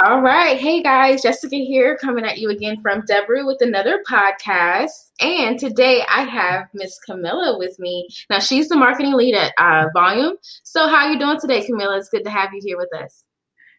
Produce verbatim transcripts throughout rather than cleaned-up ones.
All right. Hey, guys. Jessica here coming at you again from Debra with another podcast. And today I have Miss Camilla with me. Now, she's the marketing lead at uh, Volume. So how are you doing today, Camilla? It's good to have you here with us.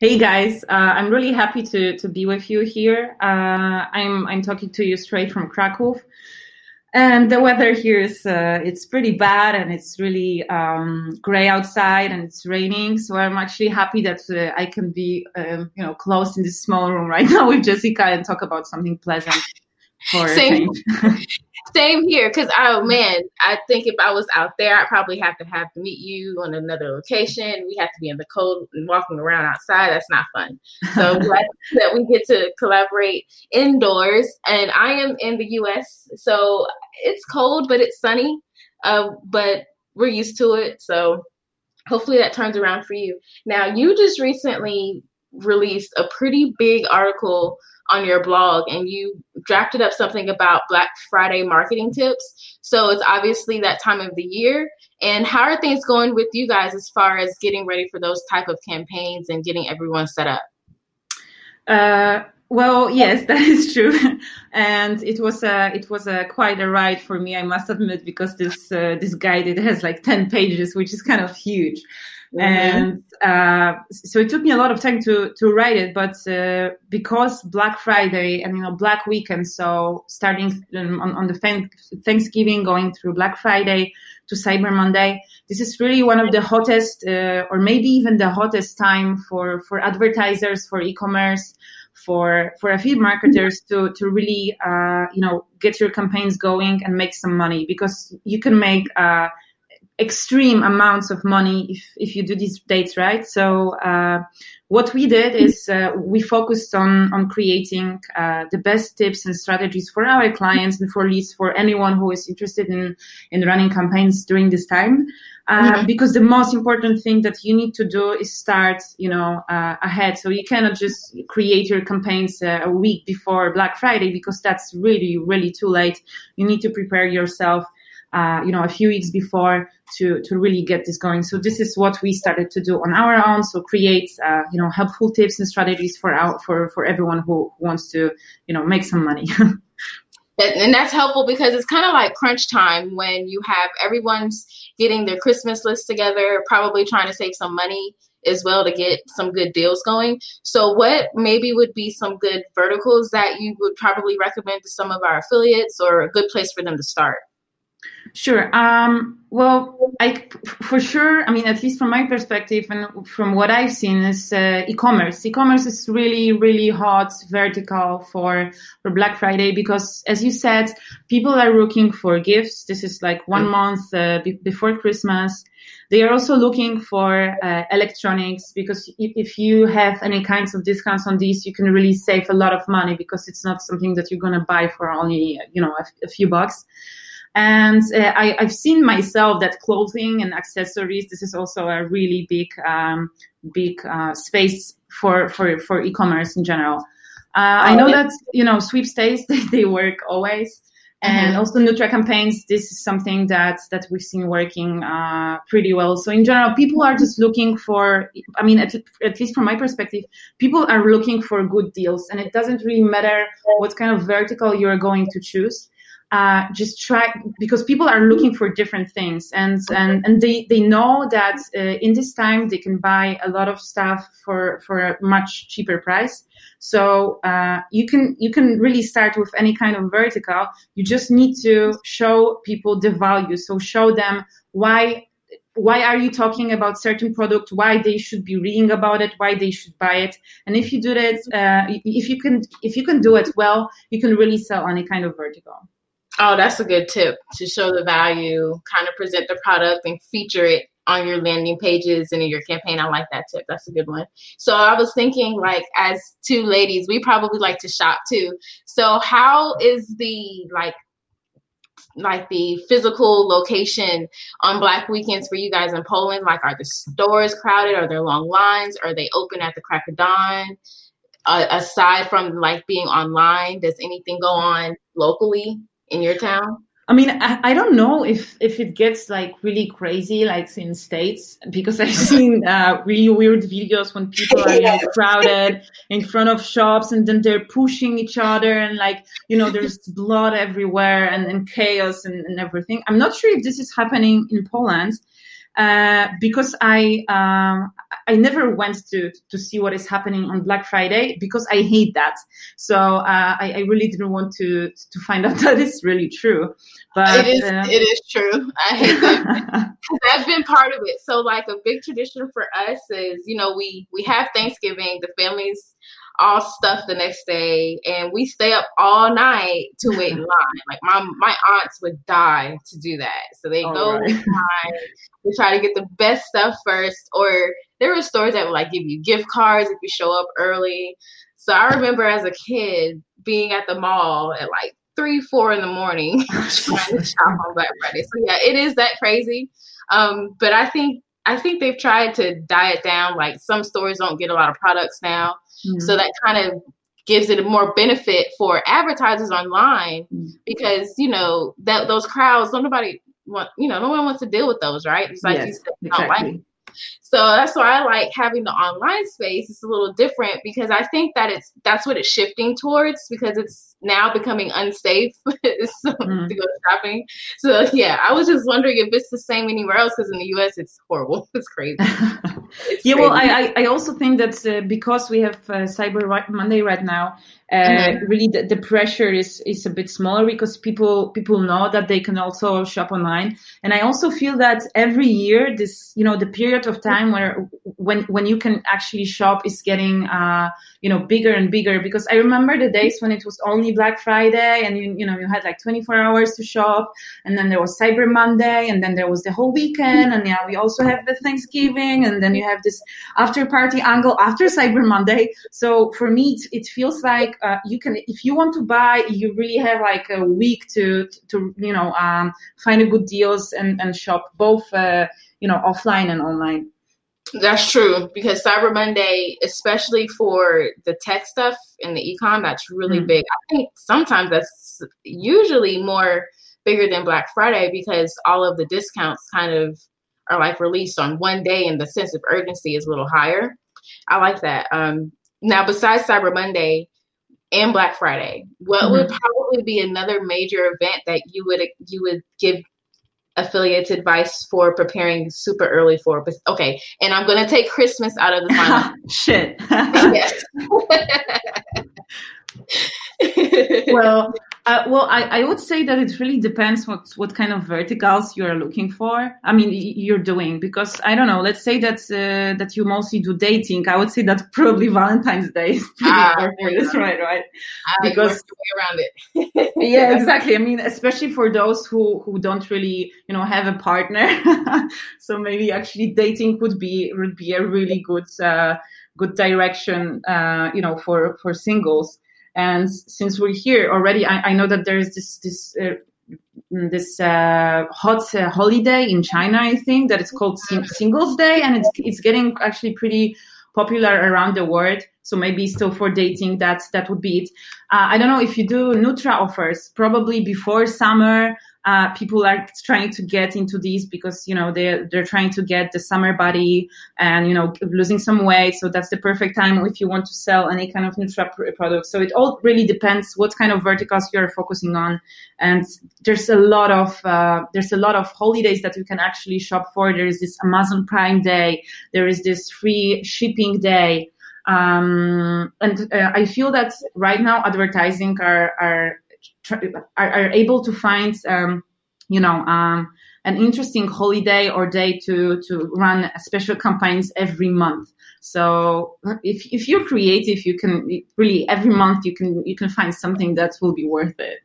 Hey, guys. Uh, I'm really happy to, to be with you here. Uh, I'm I'm talking to you straight from Krakow. And the weather here is uh, it's pretty bad, and it's really um, gray outside, and it's raining. So I'm actually happy that uh, I can be, um, you know, close in this small room right now with Jessica and talk about something pleasant. For same, same here. Because oh man, I think if I was out there, I'd probably have to have to meet you on another location. We have to be in the cold and walking around outside. That's not fun. So glad that we get to collaborate indoors. And I am in the U S, so it's cold, but it's sunny. Uh, but we're used to it. So hopefully that turns around for you. Now, you just recently released a pretty big article on your blog, and you drafted up something about Black Friday marketing tips. So it's obviously that time of the year. And how are things going with you guys as far as getting ready for those type of campaigns and getting everyone set up? Uh, well, yes, that is true. And it was a, it was a quite a ride for me, I must admit, because this, uh, this guide, it has like ten pages, which is kind of huge. Mm-hmm. And, uh, so it took me a lot of time to, to write it, but, uh, because Black Friday and, you know, Black Weekend, so starting on, on the Thanksgiving, going through Black Friday to Cyber Monday, this is really one of the hottest, uh, or maybe even the hottest time for, for advertisers, for e-commerce, for, for affiliate marketers to, to really, uh, you know, get your campaigns going and make some money, because you can make, uh, extreme amounts of money if, if you do these dates right. So uh, what we did is uh, we focused on on creating uh, the best tips and strategies for our clients and for leads, for anyone who is interested in in running campaigns during this time. Uh, mm-hmm. Because the most important thing that you need to do is start, you know, uh, ahead. So you cannot just create your campaigns uh, a week before Black Friday, because that's really, really too late. You need to prepare yourself Uh, you know, a few weeks before to, to really get this going. So this is what we started to do on our own. So create, uh, you know, helpful tips and strategies for our, for, for everyone who wants to, you know, make some money. And that's helpful, because it's kind of like crunch time when you have everyone's getting their Christmas list together, probably trying to save some money as well to get some good deals going. So what maybe would be some good verticals that you would probably recommend to some of our affiliates, or a good place for them to start? Sure. Um, well, I, for sure, I mean, at least from my perspective and from what I've seen, is uh, e-commerce. E-commerce is really, really hot vertical for, for Black Friday, because, as you said, people are looking for gifts. This is like one month uh, b- before Christmas. They are also looking for uh, electronics, because if, if you have any kinds of discounts on these, you can really save a lot of money, because it's not something that you're going to buy for only, you know, a, a few bucks. And uh, I, I've seen myself that clothing and accessories, this is also a really big, um, big uh, space for, for, for e-commerce in general. Uh, I know that, you know, sweepstakes, they, they work always. And mm-hmm. also Nutra campaigns, this is something that, that we've seen working uh, pretty well. So in general, people are just looking for, I mean, at, at least from my perspective, people are looking for good deals. And it doesn't really matter what kind of vertical you're going to choose. Uh, just try, because people are looking for different things, and, and, and they, they know that uh, in this time they can buy a lot of stuff for, for a much cheaper price. So uh, you can you can really start with any kind of vertical. You just need to show people the value. So show them why why are you talking about certain product, why they should be reading about it, why they should buy it. And if you do that, uh, if you can if you can do it well, you can really sell any kind of vertical. Oh, that's a good tip, to show the value, kind of present the product and feature it on your landing pages and in your campaign. I like that tip. That's a good one. So I was thinking, like, as two ladies, we probably like to shop too. So how is the, like, like the physical location on Black weekends for you guys in Poland? Like, are the stores crowded? Are there long lines? Are they open at the crack of dawn? Uh, aside from, like, being online, does anything go on locally in your town? I mean, I, I don't know if, if it gets like really crazy like in States, because I've seen uh, really weird videos when people are like, crowded in front of shops and then they're pushing each other and like, you know, there's blood everywhere and, and chaos and, and everything. I'm not sure if this is happening in Poland uh, because I um, I never went to to see what is happening on Black Friday because I hate that. So uh, I, I really didn't want to to find out that it's really true. But it is uh, it is true. I hate that. That's been part of it. So like a big tradition for us is, you know, we we have Thanksgiving. The families all stuffed the next day, and we stay up all night to wait in line. Like my my aunts would die to do that. So they all go right. in line. We try to get the best stuff first, or there were stores that would like give you gift cards if you show up early. So I remember as a kid being at the mall at like three, four in the morning trying to shop on Black Friday. So yeah, it is that crazy. Um, but I think I think they've tried to diet down. Like some stores don't get a lot of products now, mm-hmm. so that kind of gives it more benefit for advertisers online mm-hmm. because you know that those crowds, don't nobody want. You know, no one wants to deal with those, right? It's like yes, you said, exactly. not like. So that's why I like having the online space. It's a little different because I think that it's that's what it's shifting towards because it's now becoming unsafe so, mm. to go shopping. So yeah, I was just wondering if it's the same anywhere else because in the U S it's horrible. It's crazy. It's yeah, crazy. Well, I, I also think that uh, because we have uh, Cyber Monday right now, uh, mm-hmm. really the, the pressure is is a bit smaller because people people know that they can also shop online. And I also feel that every year this you know the period of time where when when you can actually shop is getting uh you know bigger and bigger, because I remember the days when it was only Black Friday and you, you know you had like twenty-four hours to shop, and then there was Cyber Monday, and then there was the whole weekend, and yeah we also have the Thanksgiving, and then you have this after party angle after Cyber Monday. So for me it, it feels like uh, you can, if you want to buy, you really have like a week to to you know um find a good deals and and shop both uh you know, offline and online. That's true, because Cyber Monday, especially for the tech stuff and the e-com, that's really mm-hmm. big. I think sometimes that's usually more bigger than Black Friday because all of the discounts kind of are like released on one day and the sense of urgency is a little higher. I like that. Um, now, besides Cyber Monday and Black Friday, what mm-hmm. would probably be another major event that you would you would give affiliates advice for preparing super early for? Okay, and I'm gonna take Christmas out of the final. Shit. Yes. well, uh, well, I, I would say that it really depends what what kind of verticals you are looking for. I mean, you're doing, because I don't know. Let's say that uh, that you mostly do dating. I would say that probably Valentine's Day is pretty important, ah, right? Right? I because way around it. Yeah, exactly. I mean, especially for those who who don't really you know have a partner. So maybe actually dating would be would be a really good uh, good direction. Uh, you know, for for singles. And since we're here already, I, I know that there is this this uh, this uh, hot uh, holiday in China, I think, that it's called Sing- Singles Day, and it's it's getting actually pretty popular around the world. So maybe still for dating, that that would be it. Uh, I don't know if you do Nutra offers. Probably before summer, uh, people are trying to get into these because you know they they're trying to get the summer body and you know losing some weight. So that's the perfect time if you want to sell any kind of Nutra pr- product. So it all really depends what kind of verticals you are focusing on. And there's a lot of uh, there's a lot of holidays that you can actually shop for. There is this Amazon Prime Day. There is this free shipping day. Um, and uh, I feel that right now advertising are are are, are able to find um, you know um, an interesting holiday or day to to run special campaigns every month. So if if you're creative, you can really every month you can you can find something that will be worth it.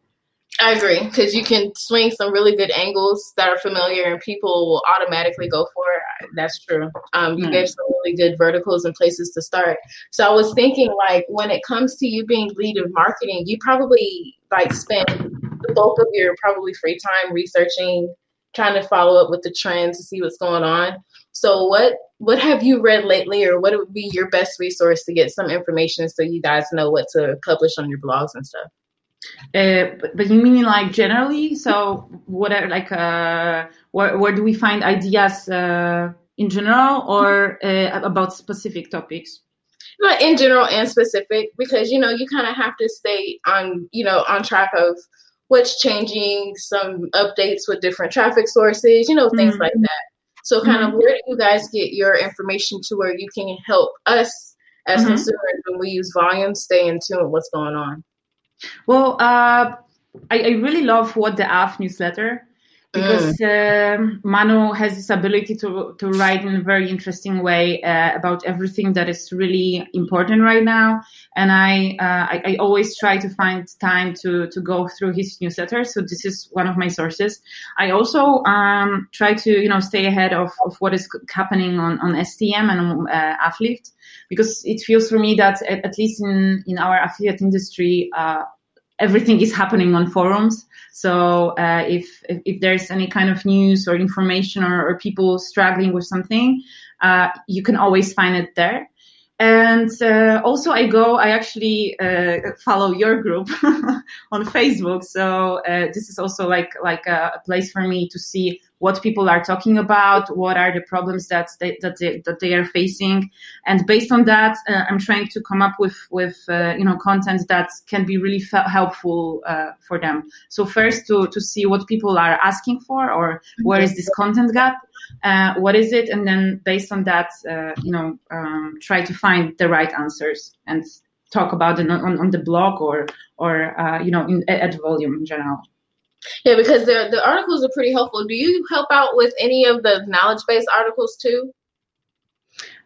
I agree, because you can swing some really good angles that are familiar and people will automatically go for it. That's true. Um, you mm. gave some really good verticals and places to start. So I was thinking, like, when it comes to you being lead of marketing, you probably, like, spend the bulk of your probably free time researching, trying to follow up with the trends to see what's going on. So what what have you read lately, or what would be your best resource to get some information so you guys know what to publish on your blogs and stuff? Uh, but, but you mean like generally? So what are like uh, where, where do we find ideas uh, in general, or uh, about specific topics? But in general and specific, because you know you kind of have to stay on you know on track of what's changing, some updates with different traffic sources, you know things mm-hmm. like that. So kind mm-hmm. of where do you guys get your information to where you can help us as mm-hmm. consumers when we use Volume stay in tune with what's going on? Well, uh, I, I really love what the A F newsletter, because mm. uh, Manu has this ability to to write in a very interesting way uh, about everything that is really important right now. And I, uh, I I always try to find time to to go through his newsletter. So this is one of my sources. I also um, try to you know stay ahead of, of what is happening on, on S T M and uh, Affleet, because it feels for me that at, at least in, in our affiliate industry, uh, everything is happening on forums. So uh, if, if if there's any kind of news or information or, or people struggling with something, uh, you can always find it there. And uh, also I go, I actually uh, follow your group on Facebook. So uh, this is also like like a, a place for me to see what people are talking about, what are the problems that they, that they, that they are facing. And based on that, uh, I'm trying to come up with, with uh, you know, content that can be really f- helpful uh, for them. So first to, to see what people are asking for, or where is this content gap, uh, what is it? And then based on that, uh, you know, um, try to find the right answers and talk about it on, on the blog or, or uh, you know, in, at Volume in general. Yeah, because the the articles are pretty helpful. Do you help out with any of the knowledge-based articles too?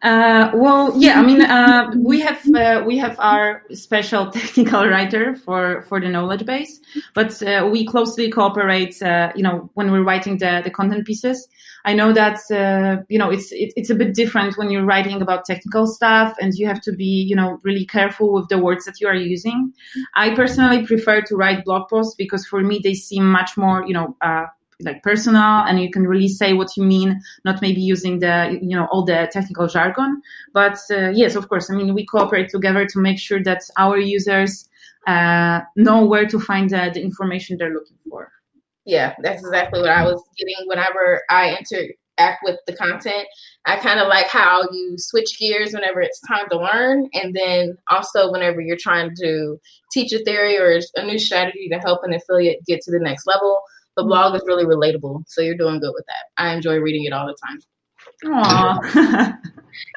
Uh, well, yeah. I mean, uh, we have uh, we have our special technical writer for, for the knowledge base, but uh, we closely cooperate. Uh, you know, when we're writing the, the content pieces, I know that uh, you know it's it, it's a bit different when you're writing about technical stuff, and you have to be you know really careful with the words that you are using. I personally prefer to write blog posts, because for me they seem much more you know. Uh, like personal, and you can really say what you mean, not maybe using the, you know, all the technical jargon. But uh, yes, of course, I mean, we cooperate together to make sure that our users uh, know where to find uh, the information they're looking for. Yeah, that's exactly what I was getting whenever I interact with the content. I kind of like how you switch gears whenever it's time to learn, and then also whenever you're trying to teach a theory or a new strategy to help an affiliate get to the next level. The blog is really relatable, so you're doing good with that. I enjoy reading it all the time. Aww. And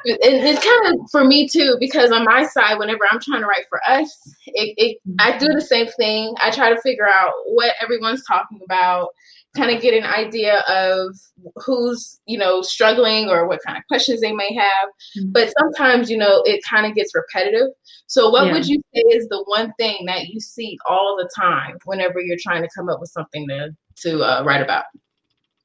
it's kind of for me, too, because on my side, whenever I'm trying to write for us, it, it I do the same thing. I try to figure out what everyone's talking about, kind of get an idea of who's, you know, struggling or what kind of questions they may have. Mm-hmm. But sometimes, you know, it kind of gets repetitive. So what yeah. would you say is the one thing that you see all the time whenever you're trying to come up with something to to uh, write about?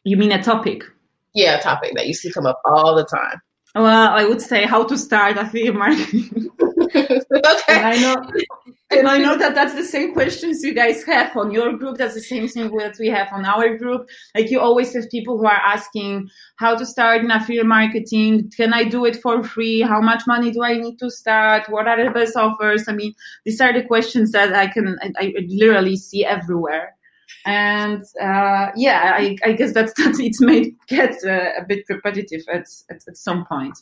You mean a topic? Yeah, a topic that you see come up all the time. Well, I would say how to start affiliate marketing. Okay. And I know, and I know that that's the same questions you guys have on your group. That's the same thing that we have on our group. Like you always have people who are asking how to start in affiliate marketing. Can I do it for free? How much money do I need to start? What are the best offers? I mean, these are the questions that I can, I literally see everywhere. And uh, yeah, I, I guess that's that it may get uh, a bit repetitive at, at, at some point.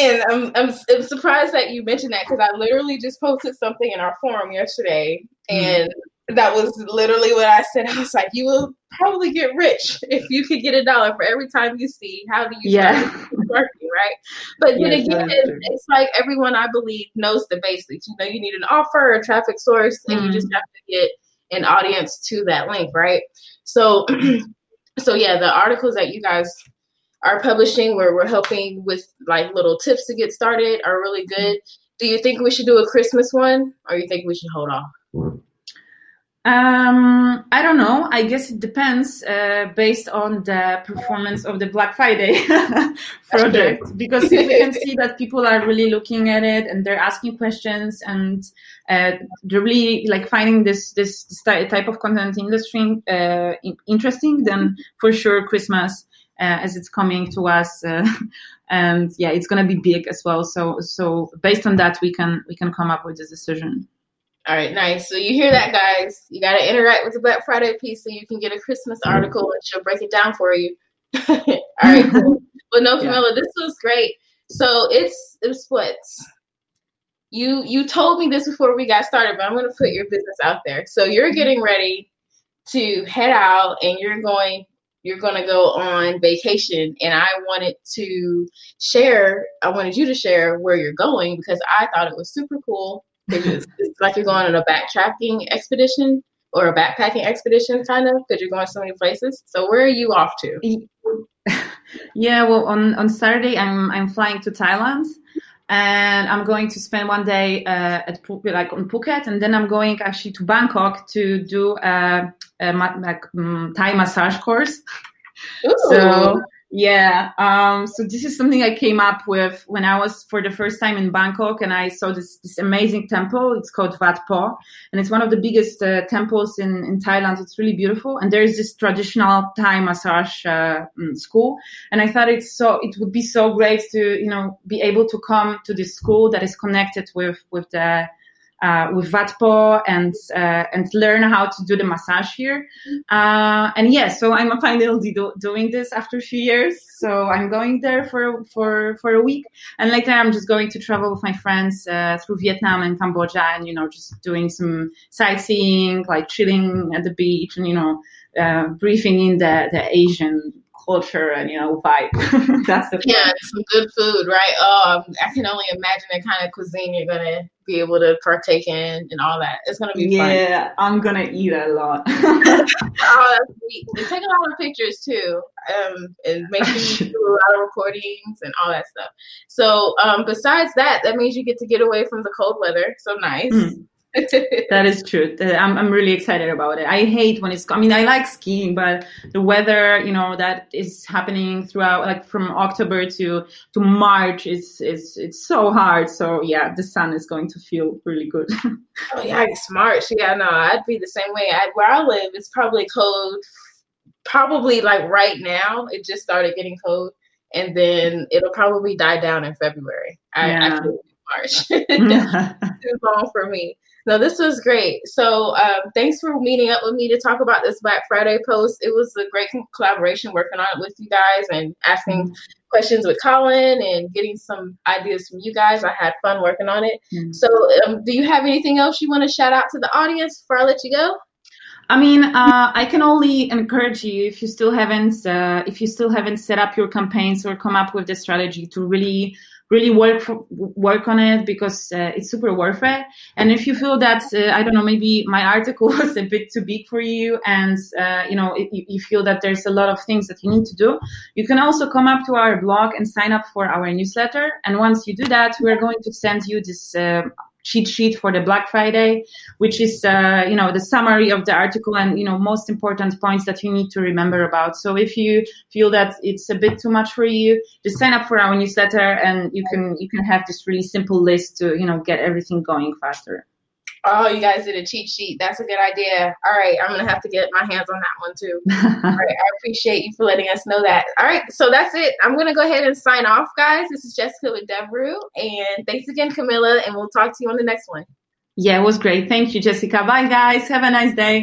And I'm, I'm, I'm surprised that you mentioned that, because I literally just posted something in our forum yesterday, and mm. that was literally what I said. I was like, you will probably get rich if you could get a dollar for every time you see how do you yeah. start working, right? But then yes, again, it's like everyone, I believe, knows the basics. You know, you need an offer, a traffic source, mm. and you just have to get an audience to that link, right? So, so yeah, the articles that you guys are publishing where we're helping with like little tips to get started are really good. Do you think we should do a Christmas one, or you think we should hold off? Um, I don't know. I guess it depends uh, based on the performance of the Black Friday project, because if we can see that people are really looking at it and they're asking questions, and uh, they're really like finding this this type of content industry uh, interesting, then for sure Christmas. Uh, as it's coming to us, uh, and yeah, it's gonna be big as well. So, so based on that, we can we can come up with this decision. All right, nice. So you hear that, guys. You got to interact with the Black Friday piece so you can get a Christmas article and she'll break it down for you. All right, cool. But no, Camilla, yeah. This was great. So it's, it's what? You, you told me this before we got started, but I'm going to put your business out there. So you're getting ready to head out and you're going you're going to go on vacation. And I wanted to share, I wanted you to share where you're going because I thought it was super cool. It's like you're going on a backtracking expedition or a backpacking expedition, kind of, because you're going so many places. So where are you off to? Yeah, well, on, on Saturday, I'm I'm flying to Thailand. And I'm going to spend one day uh, at like on Phuket, and then I'm going actually to Bangkok to do a, a like, um, Thai massage course. Ooh. So yeah, um, so this is something I came up with when I was for the first time in Bangkok, and I saw this, this amazing temple. It's called Wat Pho, and it's one of the biggest uh, temples in, in Thailand. It's really beautiful, and there is this traditional Thai massage uh, school. And I thought it's so it would be so great to you know be able to come to this school that is connected with with the. Uh, with Wat Pho and, uh, and learn how to do the massage here. Uh, and yeah, so I'm finally do- doing this after a few years. So I'm going there for, for, for a week. And later I'm just going to travel with my friends, uh, through Vietnam and Cambodia and, you know, just doing some sightseeing, like chilling at the beach and, you know, uh, breathing in the, the Asian culture and, you know, vibe. That's the yeah, some good food, right? Oh, I can only imagine the kind of cuisine you're going to be able to partake in and all that. It's going to be fun. Yeah, I'm going to eat a lot. Oh, take a lot of pictures, too, um, and make sure you do a lot of recordings and all that stuff. So um, besides that, that means you get to get away from the cold weather. So nice. Mm. That is true. I'm I'm really excited about it. I hate when it's, I mean, I like skiing, but the weather, you know, that is happening throughout, like from October to, to March, it's, it's, it's so hard. So yeah, the sun is going to feel really good. Oh yeah, it's March. Yeah, no, I'd be the same way. I, where I live, it's probably cold, probably like right now, it just started getting cold and then it'll probably die down in February. I, yeah. I feel March. Too long for me. No, this was great. So um, thanks for meeting up with me to talk about this Black Friday post. It was a great collaboration working on it with you guys and asking mm-hmm. questions with Colin and getting some ideas from you guys. I had fun working on it. Mm-hmm. So um, do you have anything else you want to shout out to the audience before I let you go? I mean, uh, I can only encourage you if you still haven't uh, if you still haven't set up your campaigns or come up with the strategy to really really work for, work on it because uh, it's super worth it. And if you feel that, uh, I don't know, maybe my article was a bit too big for you and, uh, you know, if you feel that there's a lot of things that you need to do, you can also come up to our blog and sign up for our newsletter. And once you do that, we're going to send you this uh, cheat sheet for the Black Friday, which is, uh, you know, the summary of the article and, you know, most important points that you need to remember about. So if you feel that it's a bit too much for you, just sign up for our newsletter and you can, you can have this really simple list to, you know, get everything going faster. Oh, you guys did a cheat sheet. That's a good idea. All right. I'm going to have to get my hands on that one too. All right, I appreciate you for letting us know that. All right. So that's it. I'm going to go ahead and sign off, guys. This is Jessica with Debra. And thanks again, Camilla. And we'll talk to you on the next one. Yeah, it was great. Thank you, Jessica. Bye, guys. Have a nice day.